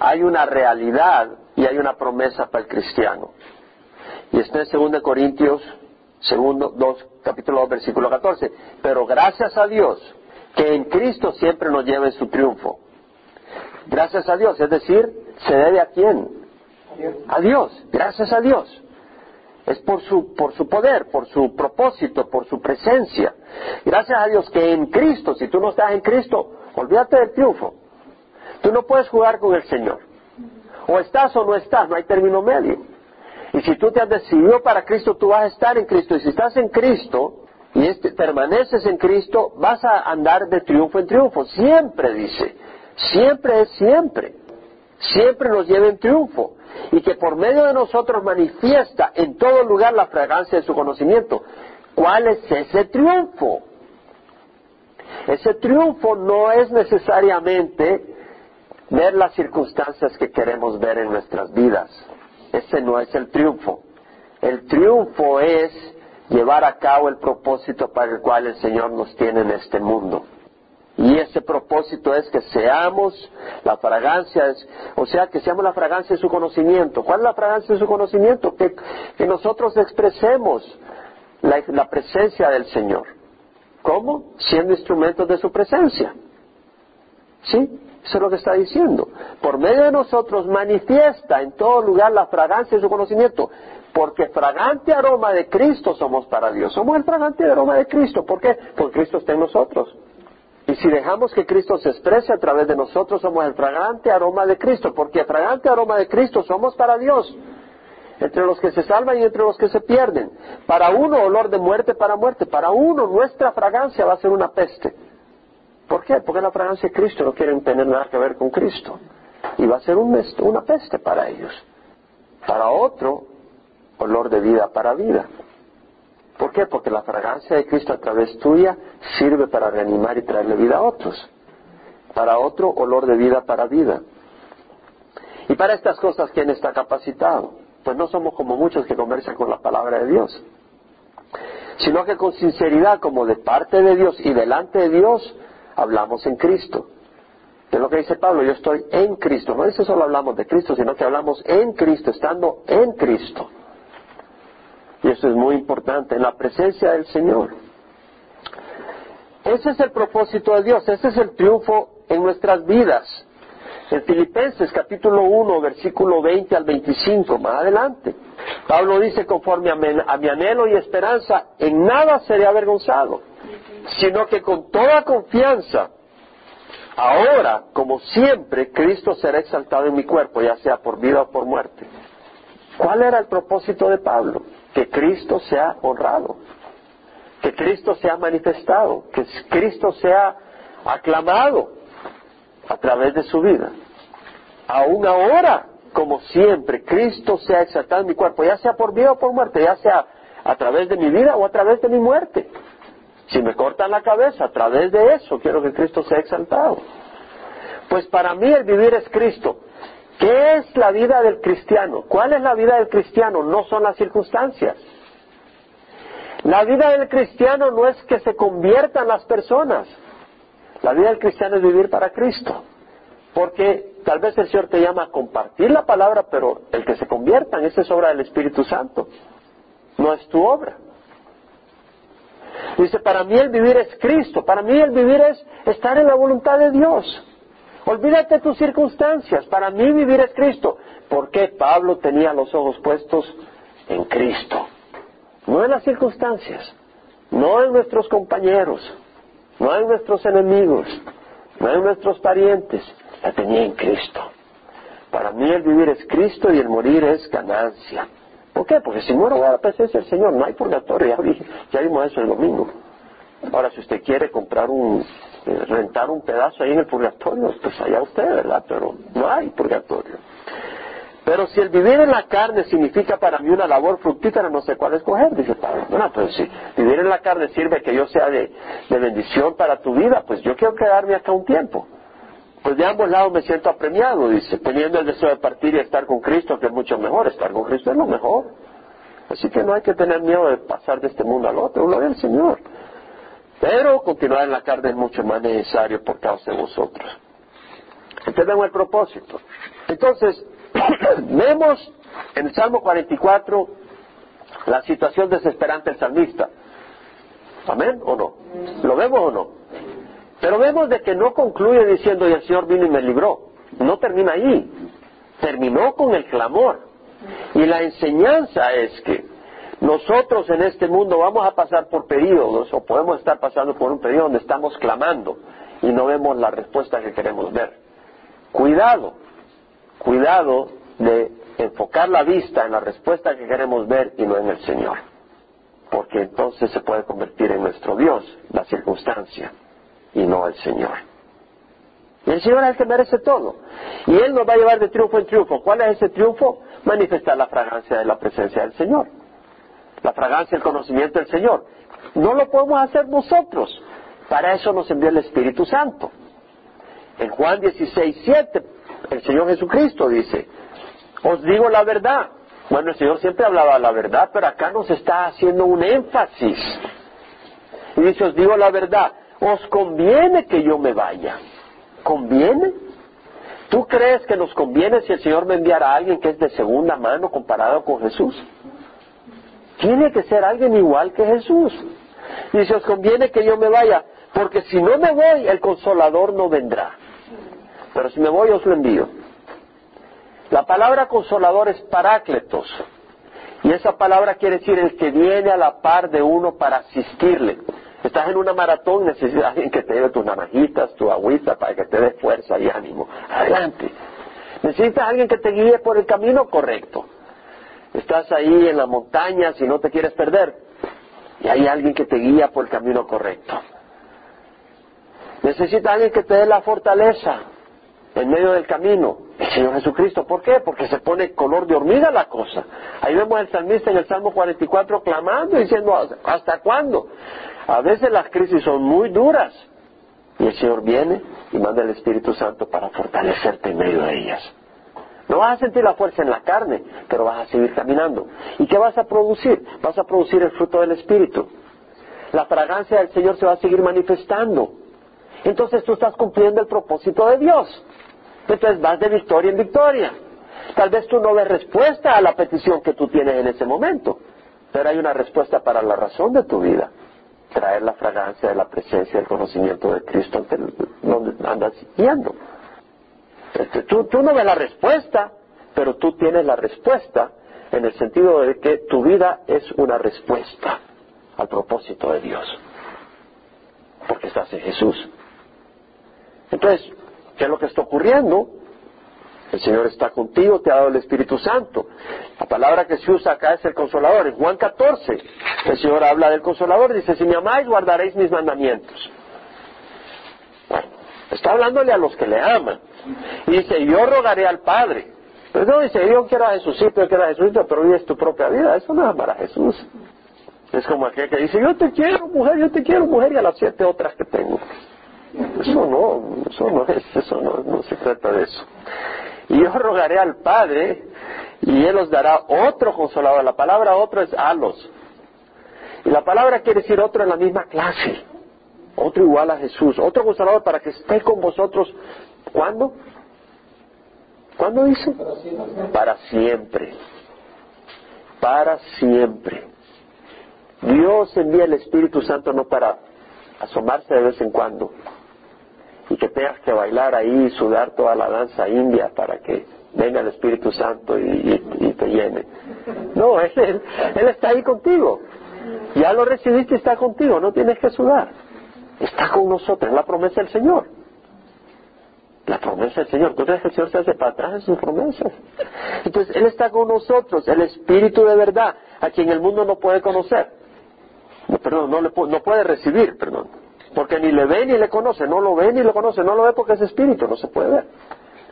hay una realidad y hay una promesa para el cristiano. Y está en 2 Corintios, capítulo 2, versículo 14. Pero gracias a Dios, que en Cristo siempre nos lleva en su triunfo. Gracias a Dios, es decir, ¿se debe a quién? A Dios. A Dios, gracias a Dios. Es por su poder, por su propósito, por su presencia. Gracias a Dios que en Cristo, si tú no estás en Cristo, olvídate del triunfo. Tú no puedes jugar con el Señor. O estás o no estás, no hay término medio. Y si tú te has decidido para Cristo, tú vas a estar en Cristo. Y si estás en Cristo y permaneces en Cristo, vas a andar de triunfo en triunfo. Siempre, dice. Siempre es siempre. Siempre nos lleva en triunfo. Y que por medio de nosotros manifiesta en todo lugar la fragancia de su conocimiento. ¿Cuál es ese triunfo? Ese triunfo no es necesariamente ver las circunstancias que queremos ver en nuestras vidas. Ese no es el triunfo. El triunfo es llevar a cabo el propósito para el cual el Señor nos tiene en este mundo. Y ese propósito es que seamos la fragancia, o sea, que seamos la fragancia de su conocimiento. ¿Cuál es la fragancia de su conocimiento? Que nosotros expresemos la presencia del Señor. ¿Cómo? Siendo instrumentos de su presencia. ¿Sí? Eso es lo que está diciendo. Por medio de nosotros manifiesta en todo lugar la fragancia de su conocimiento. Porque fragante aroma de Cristo somos para Dios. Somos el fragante aroma de Cristo. ¿Por qué? Porque Cristo está en nosotros. Y si dejamos que Cristo se exprese a través de nosotros, somos el fragante aroma de Cristo. Porque el fragante aroma de Cristo somos para Dios. Entre los que se salvan y entre los que se pierden. Para uno, olor de muerte para muerte. Para uno, nuestra fragancia va a ser una peste. ¿Por qué? Porque la fragancia de Cristo no quieren tener nada que ver con Cristo. Y va a ser una peste para ellos. Para otro, olor de vida para vida. ¿Por qué? Porque la fragancia de Cristo a través tuya sirve para reanimar y traerle vida a otros. Para otro, olor de vida para vida. Y para estas cosas, ¿quién está capacitado? Pues no somos como muchos que conversan con la palabra de Dios. Sino que con sinceridad, como de parte de Dios y delante de Dios, hablamos en Cristo. Es lo que dice Pablo, yo estoy en Cristo. No dice solo hablamos de Cristo, sino que hablamos en Cristo, estando en Cristo. Y eso es muy importante, en la presencia del Señor. Ese es el propósito de Dios, ese es el triunfo en nuestras vidas. En Filipenses capítulo 1, versículo 20 al 25, más adelante. Pablo dice, conforme a mi anhelo y esperanza, en nada seré avergonzado, sino que con toda confianza, ahora, como siempre, Cristo será exaltado en mi cuerpo, ya sea por vida o por muerte. ¿Cuál era el propósito de Pablo? Que Cristo sea honrado, que Cristo sea manifestado, que Cristo sea aclamado a través de su vida. Aún ahora, como siempre, Cristo sea exaltado en mi cuerpo, ya sea por vida o por muerte, ya sea a través de mi vida o a través de mi muerte. Si me cortan la cabeza, a través de eso quiero que Cristo sea exaltado. Pues para mí el vivir es Cristo. ¿Qué es la vida del cristiano? ¿Cuál es la vida del cristiano? No son las circunstancias. La vida del cristiano no es que se conviertan las personas. La vida del cristiano es vivir para Cristo. Porque tal vez el Señor te llama a compartir la palabra, pero el que se conviertan, esa es obra del Espíritu Santo. No es tu obra. Dice, para mí el vivir es Cristo. Para mí el vivir es estar en la voluntad de Dios. Olvídate de tus circunstancias. Para mí vivir es Cristo. ¿Por qué Pablo tenía los ojos puestos en Cristo. No en las circunstancias, no en nuestros compañeros, no en nuestros enemigos, no en nuestros parientes. La tenía en Cristo. Para mí el vivir es Cristo y el morir es ganancia. ¿Por qué? Porque si muero voy a la presencia del Señor. No hay purgatorio, ya vimos eso el domingo. Ahora, si usted quiere comprar rentar un pedazo ahí en el purgatorio, pues allá usted, ¿verdad? Pero no hay purgatorio. Pero si el vivir en la carne significa para mí una labor fructífera, no sé cuál escoger, dice Pablo. Bueno, pues si vivir en la carne sirve que yo sea de bendición para tu vida, pues yo quiero quedarme acá un tiempo. Pues de ambos lados me siento apremiado, dice, teniendo el deseo de partir y estar con Cristo, que es mucho mejor. Estar con Cristo es lo mejor. Así que no hay que tener miedo de pasar de este mundo al otro, gloria al Señor. Pero continuar en la carne es mucho más necesario por causa de vosotros. Entendemos el propósito. Entonces, vemos en el Salmo 44 la situación desesperante del salmista. ¿Amén o no? ¿Lo vemos o no? Pero vemos de que no concluye diciendo, y el Señor vino y me libró. No termina ahí. Terminó con el clamor. Y la enseñanza es que nosotros en este mundo vamos a pasar por periodos, o podemos estar pasando por un periodo donde estamos clamando y no vemos la respuesta que queremos ver. Cuidado de enfocar la vista en la respuesta que queremos ver y no en el Señor, porque entonces se puede convertir en nuestro Dios la circunstancia y no el Señor. Y el Señor es el que merece todo, y Él nos va a llevar de triunfo en triunfo. ¿Cuál es ese triunfo? Manifestar la fragancia de la presencia del Señor, la fragancia del conocimiento del Señor. No lo podemos hacer nosotros, para eso nos envía el Espíritu Santo. En Juan 16:7 el Señor Jesucristo dice, os digo la verdad. Bueno, el Señor siempre hablaba la verdad, pero acá nos está haciendo un énfasis. Y dice, os digo la verdad, os conviene que yo me vaya. ¿Conviene? ¿Tú crees que nos conviene si el Señor me enviara a alguien que es de segunda mano comparado con Jesús? Tiene que ser alguien igual que Jesús. Dice, os conviene que yo me vaya, porque si no me voy, el Consolador no vendrá. Pero si me voy, os lo envío. La palabra consolador es parácletos. Y esa palabra quiere decir el que viene a la par de uno para asistirle. Estás en una maratón, necesitas a alguien que te dé tus naranjitas, tu agüita, para que te dé fuerza y ánimo. Adelante. Necesitas a alguien que te guíe por el camino correcto. Estás ahí en la montaña, si no te quieres perder. Y hay alguien que te guía por el camino correcto. Necesitas a alguien que te dé la fortaleza en medio del camino, el Señor Jesucristo. ¿Por qué? Porque se pone color de hormiga la cosa. Ahí vemos al salmista en el Salmo 44 clamando, diciendo, ¿hasta cuándo? A veces las crisis son muy duras, y el Señor viene y manda el Espíritu Santo para fortalecerte en medio de ellas. No vas a sentir la fuerza en la carne, pero vas a seguir caminando. ¿Y qué vas a producir? Vas a producir el fruto del Espíritu. La fragancia del Señor se va a seguir manifestando. Entonces tú estás cumpliendo el propósito de Dios. Entonces vas de victoria en victoria. Tal vez tú no ves respuesta a la petición que tú tienes en ese momento, pero hay una respuesta para la razón de tu vida: traer la fragancia de la presencia y el conocimiento de Cristo ante donde andas yendo. Tú no ves la respuesta, pero tú tienes la respuesta, en el sentido de que tu vida es una respuesta al propósito de Dios, porque estás en Jesús. Entonces, ¿qué es lo que está ocurriendo? El Señor está contigo, te ha dado el Espíritu Santo. La palabra que se usa acá es el Consolador. En Juan 14, el Señor habla del Consolador. Dice, si me amáis, guardaréis mis mandamientos. Bueno, está hablándole a los que le aman. Y dice, yo rogaré al Padre. Pero no dice, yo quiero a Jesucito, pero vives tu propia vida. Eso no es amar a Jesús. Es como aquel que dice, yo te quiero, mujer, y a las 7 otras que tengo. Eso no se trata de eso. Y yo rogaré al Padre, y Él os dará otro consolador. La palabra otro es halos. Y la palabra quiere decir otro en la misma clase. Otro igual a Jesús. Otro consolador para que esté con vosotros. ¿Cuándo? ¿Cuándo dice? Para siempre. Dios envía el Espíritu Santo no para asomarse de vez en cuando, y que tengas que bailar ahí y sudar toda la danza india para que venga el Espíritu Santo y te llene. No, Él está ahí contigo. Ya lo recibiste y está contigo. No tienes que sudar. Está con nosotros. La promesa del Señor. La promesa del Señor. ¿Tú crees que el Señor se hace para atrás en sus promesas? Entonces, Él está con nosotros. El Espíritu de verdad, a quien el mundo no puede conocer. Perdón, no puede recibir, perdón. Porque ni le ve ni le conoce. No lo ve ni lo conoce. No lo ve porque es Espíritu. No se puede ver.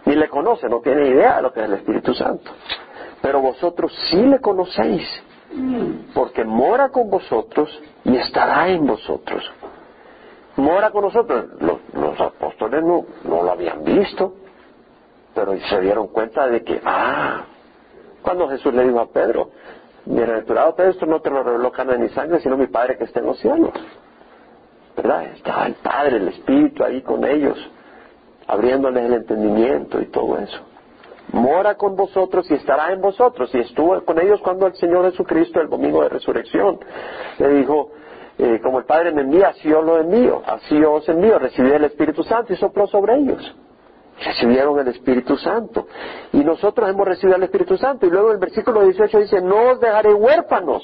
Ni le conoce. No tiene idea de lo que es el Espíritu Santo. Pero vosotros sí le conocéis, porque mora con vosotros y estará en vosotros. Mora con nosotros. Los apóstoles no lo habían visto, pero se dieron cuenta de que, cuando Jesús le dijo a Pedro, bienaventurado Pedro, esto no te lo reveló carne ni sangre, sino mi Padre que está en los cielos. ¿Verdad? Estaba el Padre, el Espíritu ahí con ellos, abriéndoles el entendimiento y todo eso. Mora con vosotros y estará en vosotros. Y estuvo con ellos cuando el Señor Jesucristo, el domingo de resurrección, le dijo, como el Padre me envía, así yo lo envío, así yo os envío. Recibí el Espíritu Santo y sopló sobre ellos. Recibieron el Espíritu Santo. Y nosotros hemos recibido el Espíritu Santo. Y luego en el versículo 18 dice, no os dejaré huérfanos,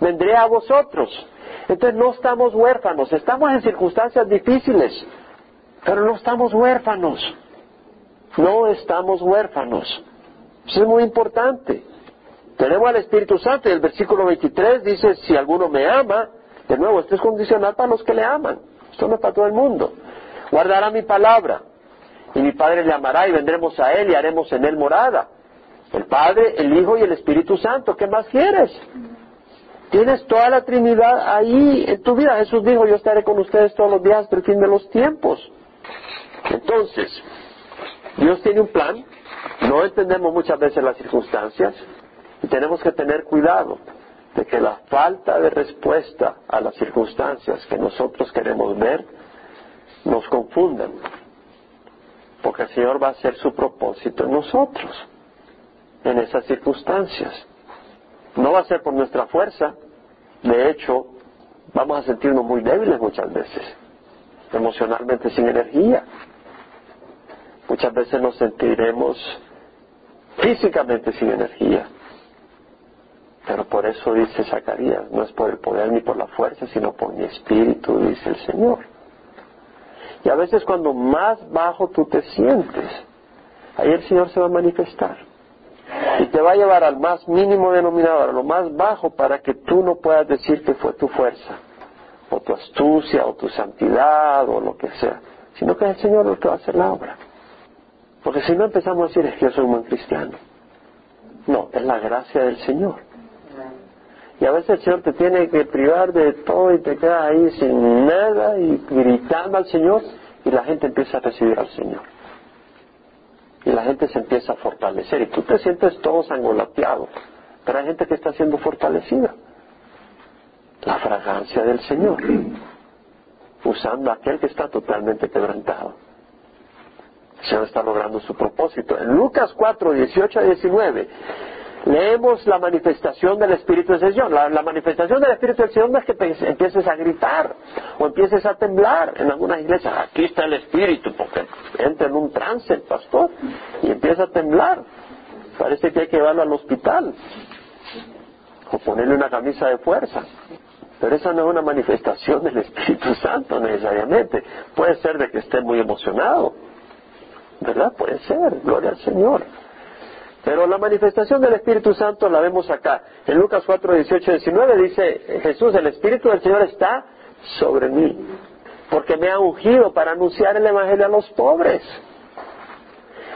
vendré a vosotros. Entonces no estamos huérfanos, estamos en circunstancias difíciles, pero no estamos huérfanos. No estamos huérfanos. Eso es muy importante. Tenemos al Espíritu Santo y el versículo 23 dice, si alguno me ama, de nuevo, esto es condicional para los que le aman. Esto no es para todo el mundo. Guardará mi palabra y mi Padre le amará y vendremos a Él y haremos en Él morada. El Padre, el Hijo y el Espíritu Santo. ¿Qué más quieres? Tienes toda la Trinidad ahí en tu vida. Jesús dijo, yo estaré con ustedes todos los días hasta el fin de los tiempos. Entonces, Dios tiene un plan, no entendemos muchas veces las circunstancias y tenemos que tener cuidado de que la falta de respuesta a las circunstancias que nosotros queremos ver nos confundan, porque el Señor va a hacer su propósito en nosotros, en esas circunstancias. No va a ser por nuestra fuerza, de hecho, vamos a sentirnos muy débiles muchas veces, emocionalmente sin energía. Muchas veces nos sentiremos físicamente sin energía. Pero por eso dice Zacarías, no es por el poder ni por la fuerza, sino por mi espíritu, dice el Señor. Y a veces cuando más bajo tú te sientes, ahí el Señor se va a manifestar. Y te va a llevar al más mínimo denominador, a lo más bajo, para que tú no puedas decir que fue tu fuerza, o tu astucia, o tu santidad, o lo que sea. Sino que es el Señor el que va a hacer la obra. Porque si no empezamos a decir, es que yo soy un buen cristiano. No, es la gracia del Señor. Y a veces el Señor te tiene que privar de todo y te quedas ahí sin nada y gritando al Señor y la gente empieza a recibir al Señor. Y la gente se empieza a fortalecer y tú te sientes todo sangolateado. Pero hay gente que está siendo fortalecida. La fragancia del Señor. Usando a aquel que está totalmente quebrantado. El Señor está logrando su propósito. En Lucas 4, 18 a 19, leemos la manifestación del Espíritu del Señor. La manifestación del Espíritu del Señor no es que empieces a gritar o empieces a temblar. En algunas iglesias, aquí está el Espíritu, porque entra en un trance el pastor y empieza a temblar. Parece que hay que llevarlo al hospital o ponerle una camisa de fuerza. Pero esa no es una manifestación del Espíritu Santo necesariamente. Puede ser de que esté muy emocionado. ¿Verdad? Puede ser, gloria al Señor. Pero la manifestación del Espíritu Santo la vemos acá. En Lucas 4, 18, 19 dice Jesús, el Espíritu del Señor está sobre mí, porque me ha ungido para anunciar el Evangelio a los pobres.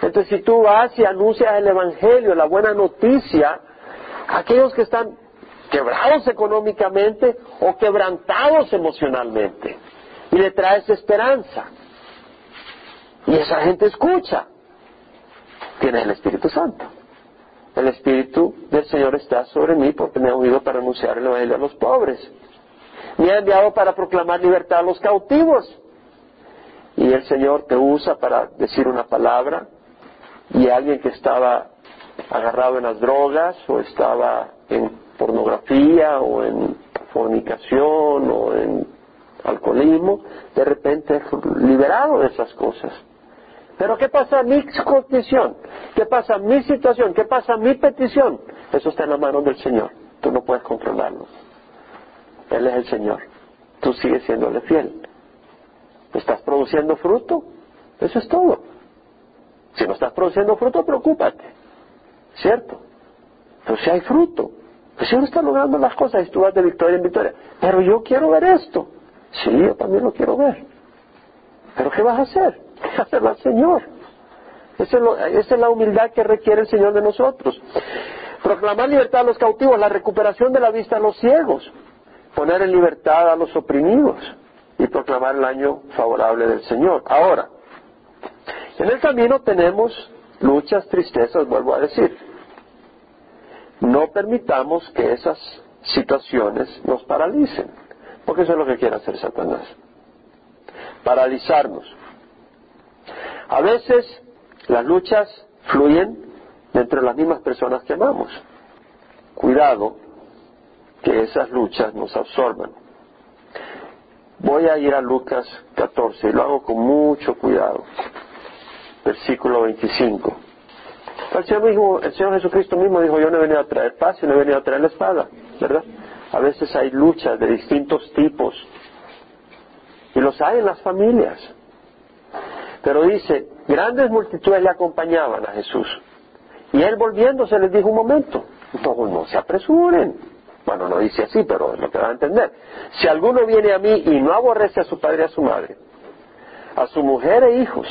Entonces, si tú vas y anuncias el Evangelio, la buena noticia, aquellos que están quebrados económicamente o quebrantados emocionalmente, y le traes esperanza. Y esa gente escucha. Tienes el Espíritu Santo. El Espíritu del Señor está sobre mí porque me ha ungido para anunciar el Evangelio a los pobres. Me ha enviado para proclamar libertad a los cautivos. Y el Señor te usa para decir una palabra. Y alguien que estaba agarrado en las drogas o estaba en pornografía o en fornicación o en alcoholismo, de repente es liberado de esas cosas. Pero ¿qué pasa a mi condición? ¿Qué pasa a mi situación? ¿Qué pasa a mi petición? Eso está en las manos del Señor. Tú no puedes controlarlo. Él es el Señor. Tú sigues siéndole fiel. ¿Estás produciendo fruto? Eso es todo. Si no estás produciendo fruto, preocúpate. ¿Cierto? Pero si hay fruto, el Señor está logrando las cosas y tú vas de victoria en victoria. Pero yo quiero ver esto. Sí, yo también lo quiero ver. ¿Pero qué vas a hacer? ¿Qué vas a hacer al Señor? Esa es la humildad que requiere el Señor de nosotros. Proclamar libertad a los cautivos, la recuperación de la vista a los ciegos, poner en libertad a los oprimidos y proclamar el año favorable del Señor. Ahora, en el camino tenemos luchas, tristezas, vuelvo a decir. No permitamos que esas situaciones nos paralicen, porque eso es lo que quiere hacer Satanás. Paralizarnos. A veces las luchas fluyen entre las mismas personas que amamos. Cuidado que esas luchas nos absorban. Voy a ir a Lucas 14 y lo hago con mucho cuidado. Versículo 25. El Señor Jesucristo mismo dijo: yo no he venido a traer paz, sino he venido a traer la espada, ¿verdad? A veces hay luchas de distintos tipos y los hay en las familias. Pero dice, grandes multitudes le acompañaban a Jesús. Y él volviéndose les dijo: un momento, no se apresuren. Bueno, no dice así, pero es lo que va a entender. Si alguno viene a mí y no aborrece a su padre y a su madre, a su mujer e hijos,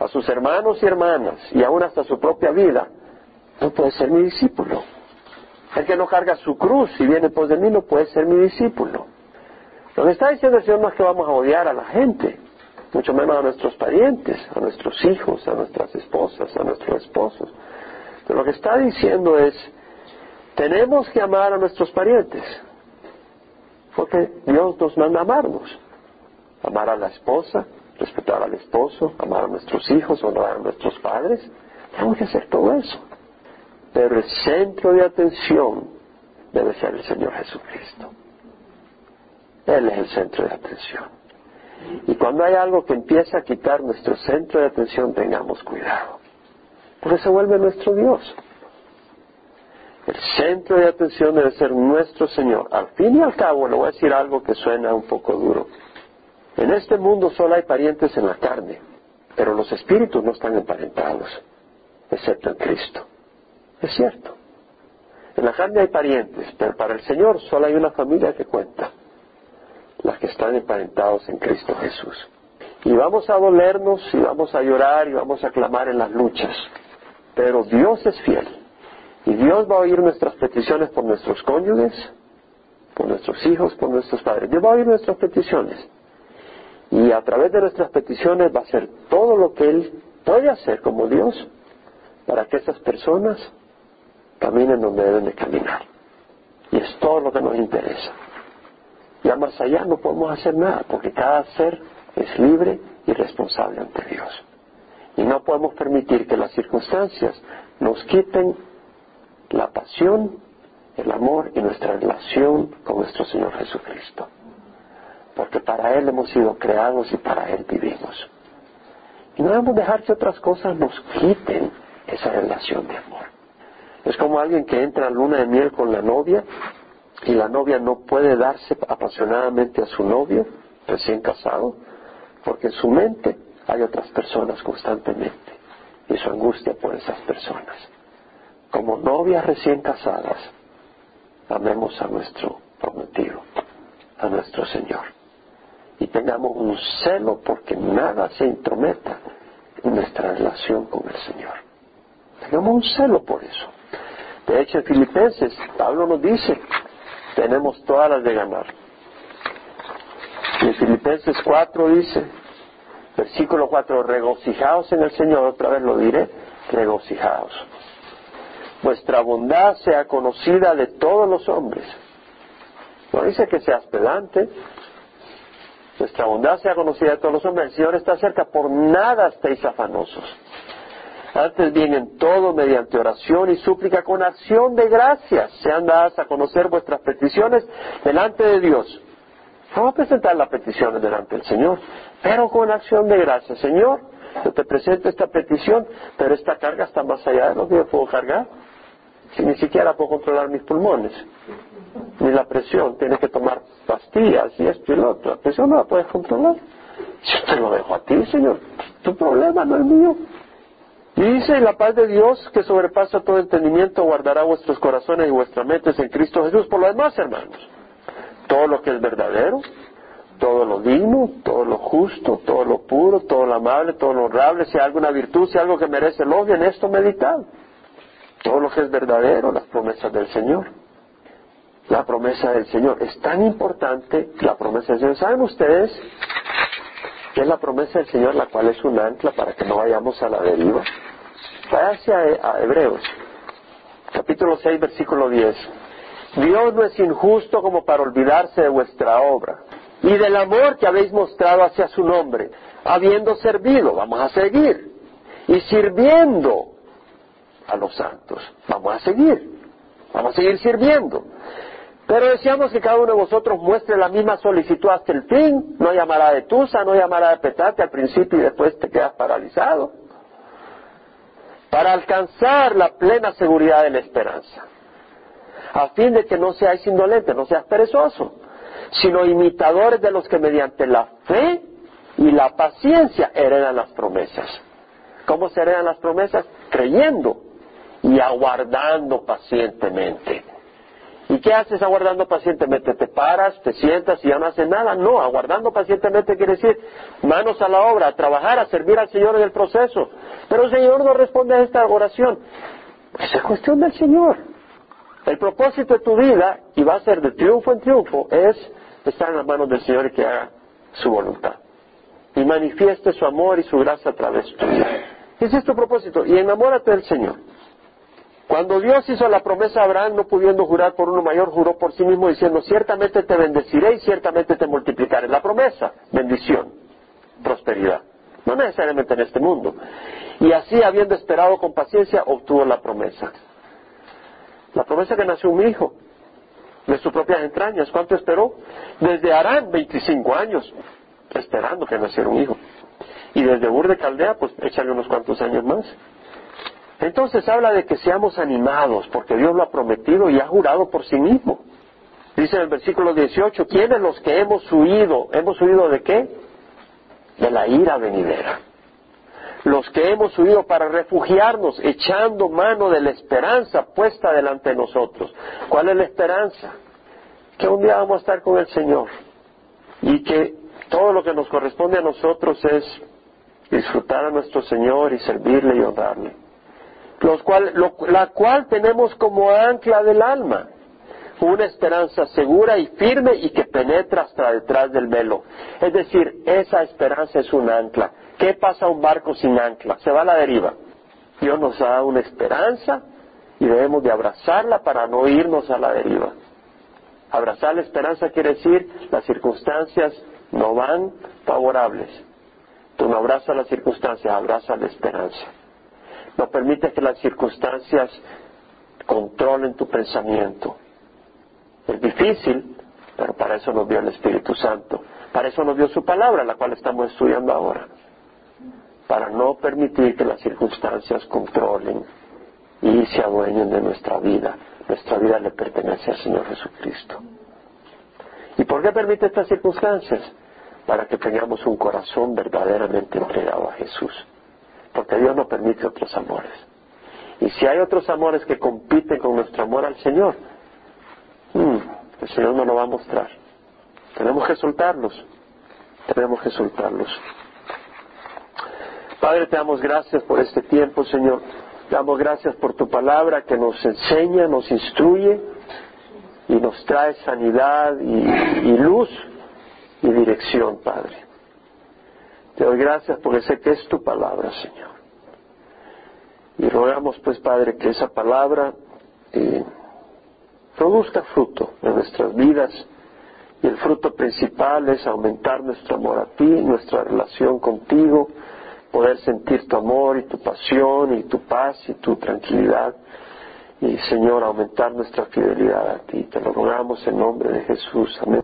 a sus hermanos y hermanas, y aún hasta su propia vida, no puede ser mi discípulo. El que no carga su cruz y viene por de mí no puede ser mi discípulo. Lo que está diciendo el Señor no es que vamos a odiar a la gente, mucho menos a nuestros parientes, a nuestros hijos, a nuestras esposas, a nuestros esposos. Pero lo que está diciendo es, tenemos que amar a nuestros parientes, porque Dios nos manda a amarnos. Amar a la esposa, respetar al esposo, amar a nuestros hijos, honrar a nuestros padres. Tenemos que hacer todo eso. Pero el centro de atención debe ser el Señor Jesucristo. Él es el centro de atención. Y cuando hay algo que empieza a quitar nuestro centro de atención, tengamos cuidado, porque se vuelve nuestro Dios. El centro de atención debe ser nuestro Señor. Al fin y al cabo, le voy a decir algo que suena un poco duro. En este mundo solo hay parientes en la carne, pero los espíritus no están emparentados, excepto en Cristo. Es cierto. En la carne hay parientes, pero para el Señor solo hay una familia que cuenta: las que están emparentados en Cristo Jesús. Y vamos a dolernos, y vamos a llorar, y vamos a clamar en las luchas. Pero Dios es fiel. Y Dios va a oír nuestras peticiones por nuestros cónyuges, por nuestros hijos, por nuestros padres. Dios va a oír nuestras peticiones. Y a través de nuestras peticiones va a hacer todo lo que Él puede hacer como Dios para que esas personas caminen donde deben de caminar. Y es todo lo que nos interesa. Ya más allá no podemos hacer nada, porque cada ser es libre y responsable ante Dios. Y no podemos permitir que las circunstancias nos quiten la pasión, el amor y nuestra relación con nuestro Señor Jesucristo. Porque para Él hemos sido creados y para Él vivimos. Y no debemos dejar que otras cosas nos quiten esa relación de amor. Es como alguien que entra a luna de miel con la novia, y la novia no puede darse apasionadamente a su novio recién casado, porque en su mente hay otras personas constantemente, y su angustia por esas personas. Como novias recién casadas, amemos a nuestro prometido, a nuestro Señor, y tengamos un celo porque nada se intrometa en nuestra relación con el Señor. Tengamos un celo por eso. De hecho, en Filipenses, Pablo nos dice: tenemos todas las de ganar. Y en Filipenses 4 dice, versículo 4, regocijaos en el Señor, otra vez lo diré, regocijaos. Vuestra bondad sea conocida de todos los hombres. No dice que seas pedante. Vuestra bondad sea conocida de todos los hombres. El Señor está cerca, por nada estéis afanosos. Antes bien, en todo, mediante oración y súplica, con acción de gracias, sean dadas a conocer vuestras peticiones delante de Dios. Vamos a presentar las peticiones delante del Señor, pero con acción de gracias. Señor, Yo te presento esta petición, pero esta carga está más allá de lo que yo puedo cargar. Si ni siquiera puedo controlar mis pulmones, ni la presión, tienes que tomar pastillas y esto y lo otro. La presión no la puedes controlar. Yo te lo dejo a ti, Señor. Tu problema, no el mío. Y dice, la paz de Dios que sobrepasa todo entendimiento guardará vuestros corazones y vuestras mentes en Cristo Jesús. Por lo demás, hermanos, todo lo que es verdadero, todo lo digno, todo lo justo, todo lo puro, todo lo amable, todo lo honrable, si hay alguna virtud, si hay algo que merece elogio, en esto meditad. Todo lo que es verdadero, las promesas del Señor. La promesa del Señor. Es tan importante la promesa del Señor. ¿Saben ustedes que es la promesa del Señor la cual es un ancla para que no vayamos a la deriva? Váyase a Hebreos, capítulo 6, versículo 10. Dios no es injusto como para olvidarse de vuestra obra y del amor que habéis mostrado hacia su nombre, habiendo servido, vamos a seguir, y sirviendo a los santos, vamos a seguir sirviendo. Pero deseamos que cada uno de vosotros muestre la misma solicitud hasta el fin, no llamará de tusa, no llamará de petate al principio y después te quedas paralizado, para alcanzar la plena seguridad de la esperanza, a fin de que no seáis indolentes, no seas perezoso, sino imitadores de los que mediante la fe y la paciencia heredan las promesas. ¿Cómo se heredan las promesas? Creyendo y aguardando pacientemente. ¿Y qué haces aguardando pacientemente? ¿Te paras, te sientas y ya no haces nada? No, aguardando pacientemente quiere decir manos a la obra, a trabajar, a servir al Señor en el proceso. Pero el Señor no responde a esta oración. Esa es cuestión del Señor. El propósito de tu vida, y va a ser de triunfo en triunfo, es estar en las manos del Señor y que haga su voluntad. Y manifieste su amor y su gracia a través tuyo. Ese es tu propósito. Y enamórate del Señor. Cuando Dios hizo la promesa a Abraham, no pudiendo jurar por uno mayor, juró por sí mismo diciendo, ciertamente te bendeciré y ciertamente te multiplicaré. La promesa, bendición, prosperidad. No necesariamente en este mundo. Y así, habiendo esperado con paciencia, obtuvo la promesa. La promesa que nació un hijo de sus propias entrañas. ¿Cuánto esperó? Desde Harán, 25 años, esperando que naciera un hijo. Y desde Ur de Caldea, pues échale unos cuantos años más. Entonces habla de que seamos animados, porque Dios lo ha prometido y ha jurado por sí mismo. Dice en el versículo 18, ¿quiénes los que hemos huido? ¿Hemos huido de qué? De la ira venidera. Los que hemos huido para refugiarnos, echando mano de la esperanza puesta delante de nosotros. ¿Cuál es la esperanza? Que un día vamos a estar con el Señor. Y que todo lo que nos corresponde a nosotros es disfrutar a nuestro Señor y servirle y honrarle. La cual tenemos como ancla del alma, una esperanza segura y firme y que penetra hasta detrás del velo. Es decir, esa esperanza es un ancla. ¿Qué pasa a un barco sin ancla? Se va a la deriva. Dios nos da una esperanza y debemos de abrazarla para no irnos a la deriva. Abrazar la esperanza quiere decir las circunstancias no van favorables. Tú no abrazas las circunstancias, abrazas la esperanza. No permites que las circunstancias controlen tu pensamiento. Es difícil, pero para eso nos dio el Espíritu Santo. Para eso nos dio su palabra, la cual estamos estudiando ahora. Para no permitir que las circunstancias controlen y se adueñen de nuestra vida. Nuestra vida le pertenece al Señor Jesucristo. ¿Y por qué permite estas circunstancias? Para que tengamos un corazón verdaderamente entregado a Jesús. Porque Dios no permite otros amores. Y si hay otros amores que compiten con nuestro amor al Señor, el Señor no lo va a mostrar. Tenemos que soltarlos. Padre, te damos gracias por este tiempo, Señor. Te damos gracias por tu palabra que nos enseña, nos instruye y nos trae sanidad y luz y dirección, Padre. Te doy gracias porque sé que es tu palabra, Señor. Y rogamos, pues, Padre, que esa palabra produzca fruto en nuestras vidas. Y el fruto principal es aumentar nuestro amor a ti, nuestra relación contigo, poder sentir tu amor y tu pasión y tu paz y tu tranquilidad. Y, Señor, aumentar nuestra fidelidad a ti. Te lo rogamos en nombre de Jesús. Amén.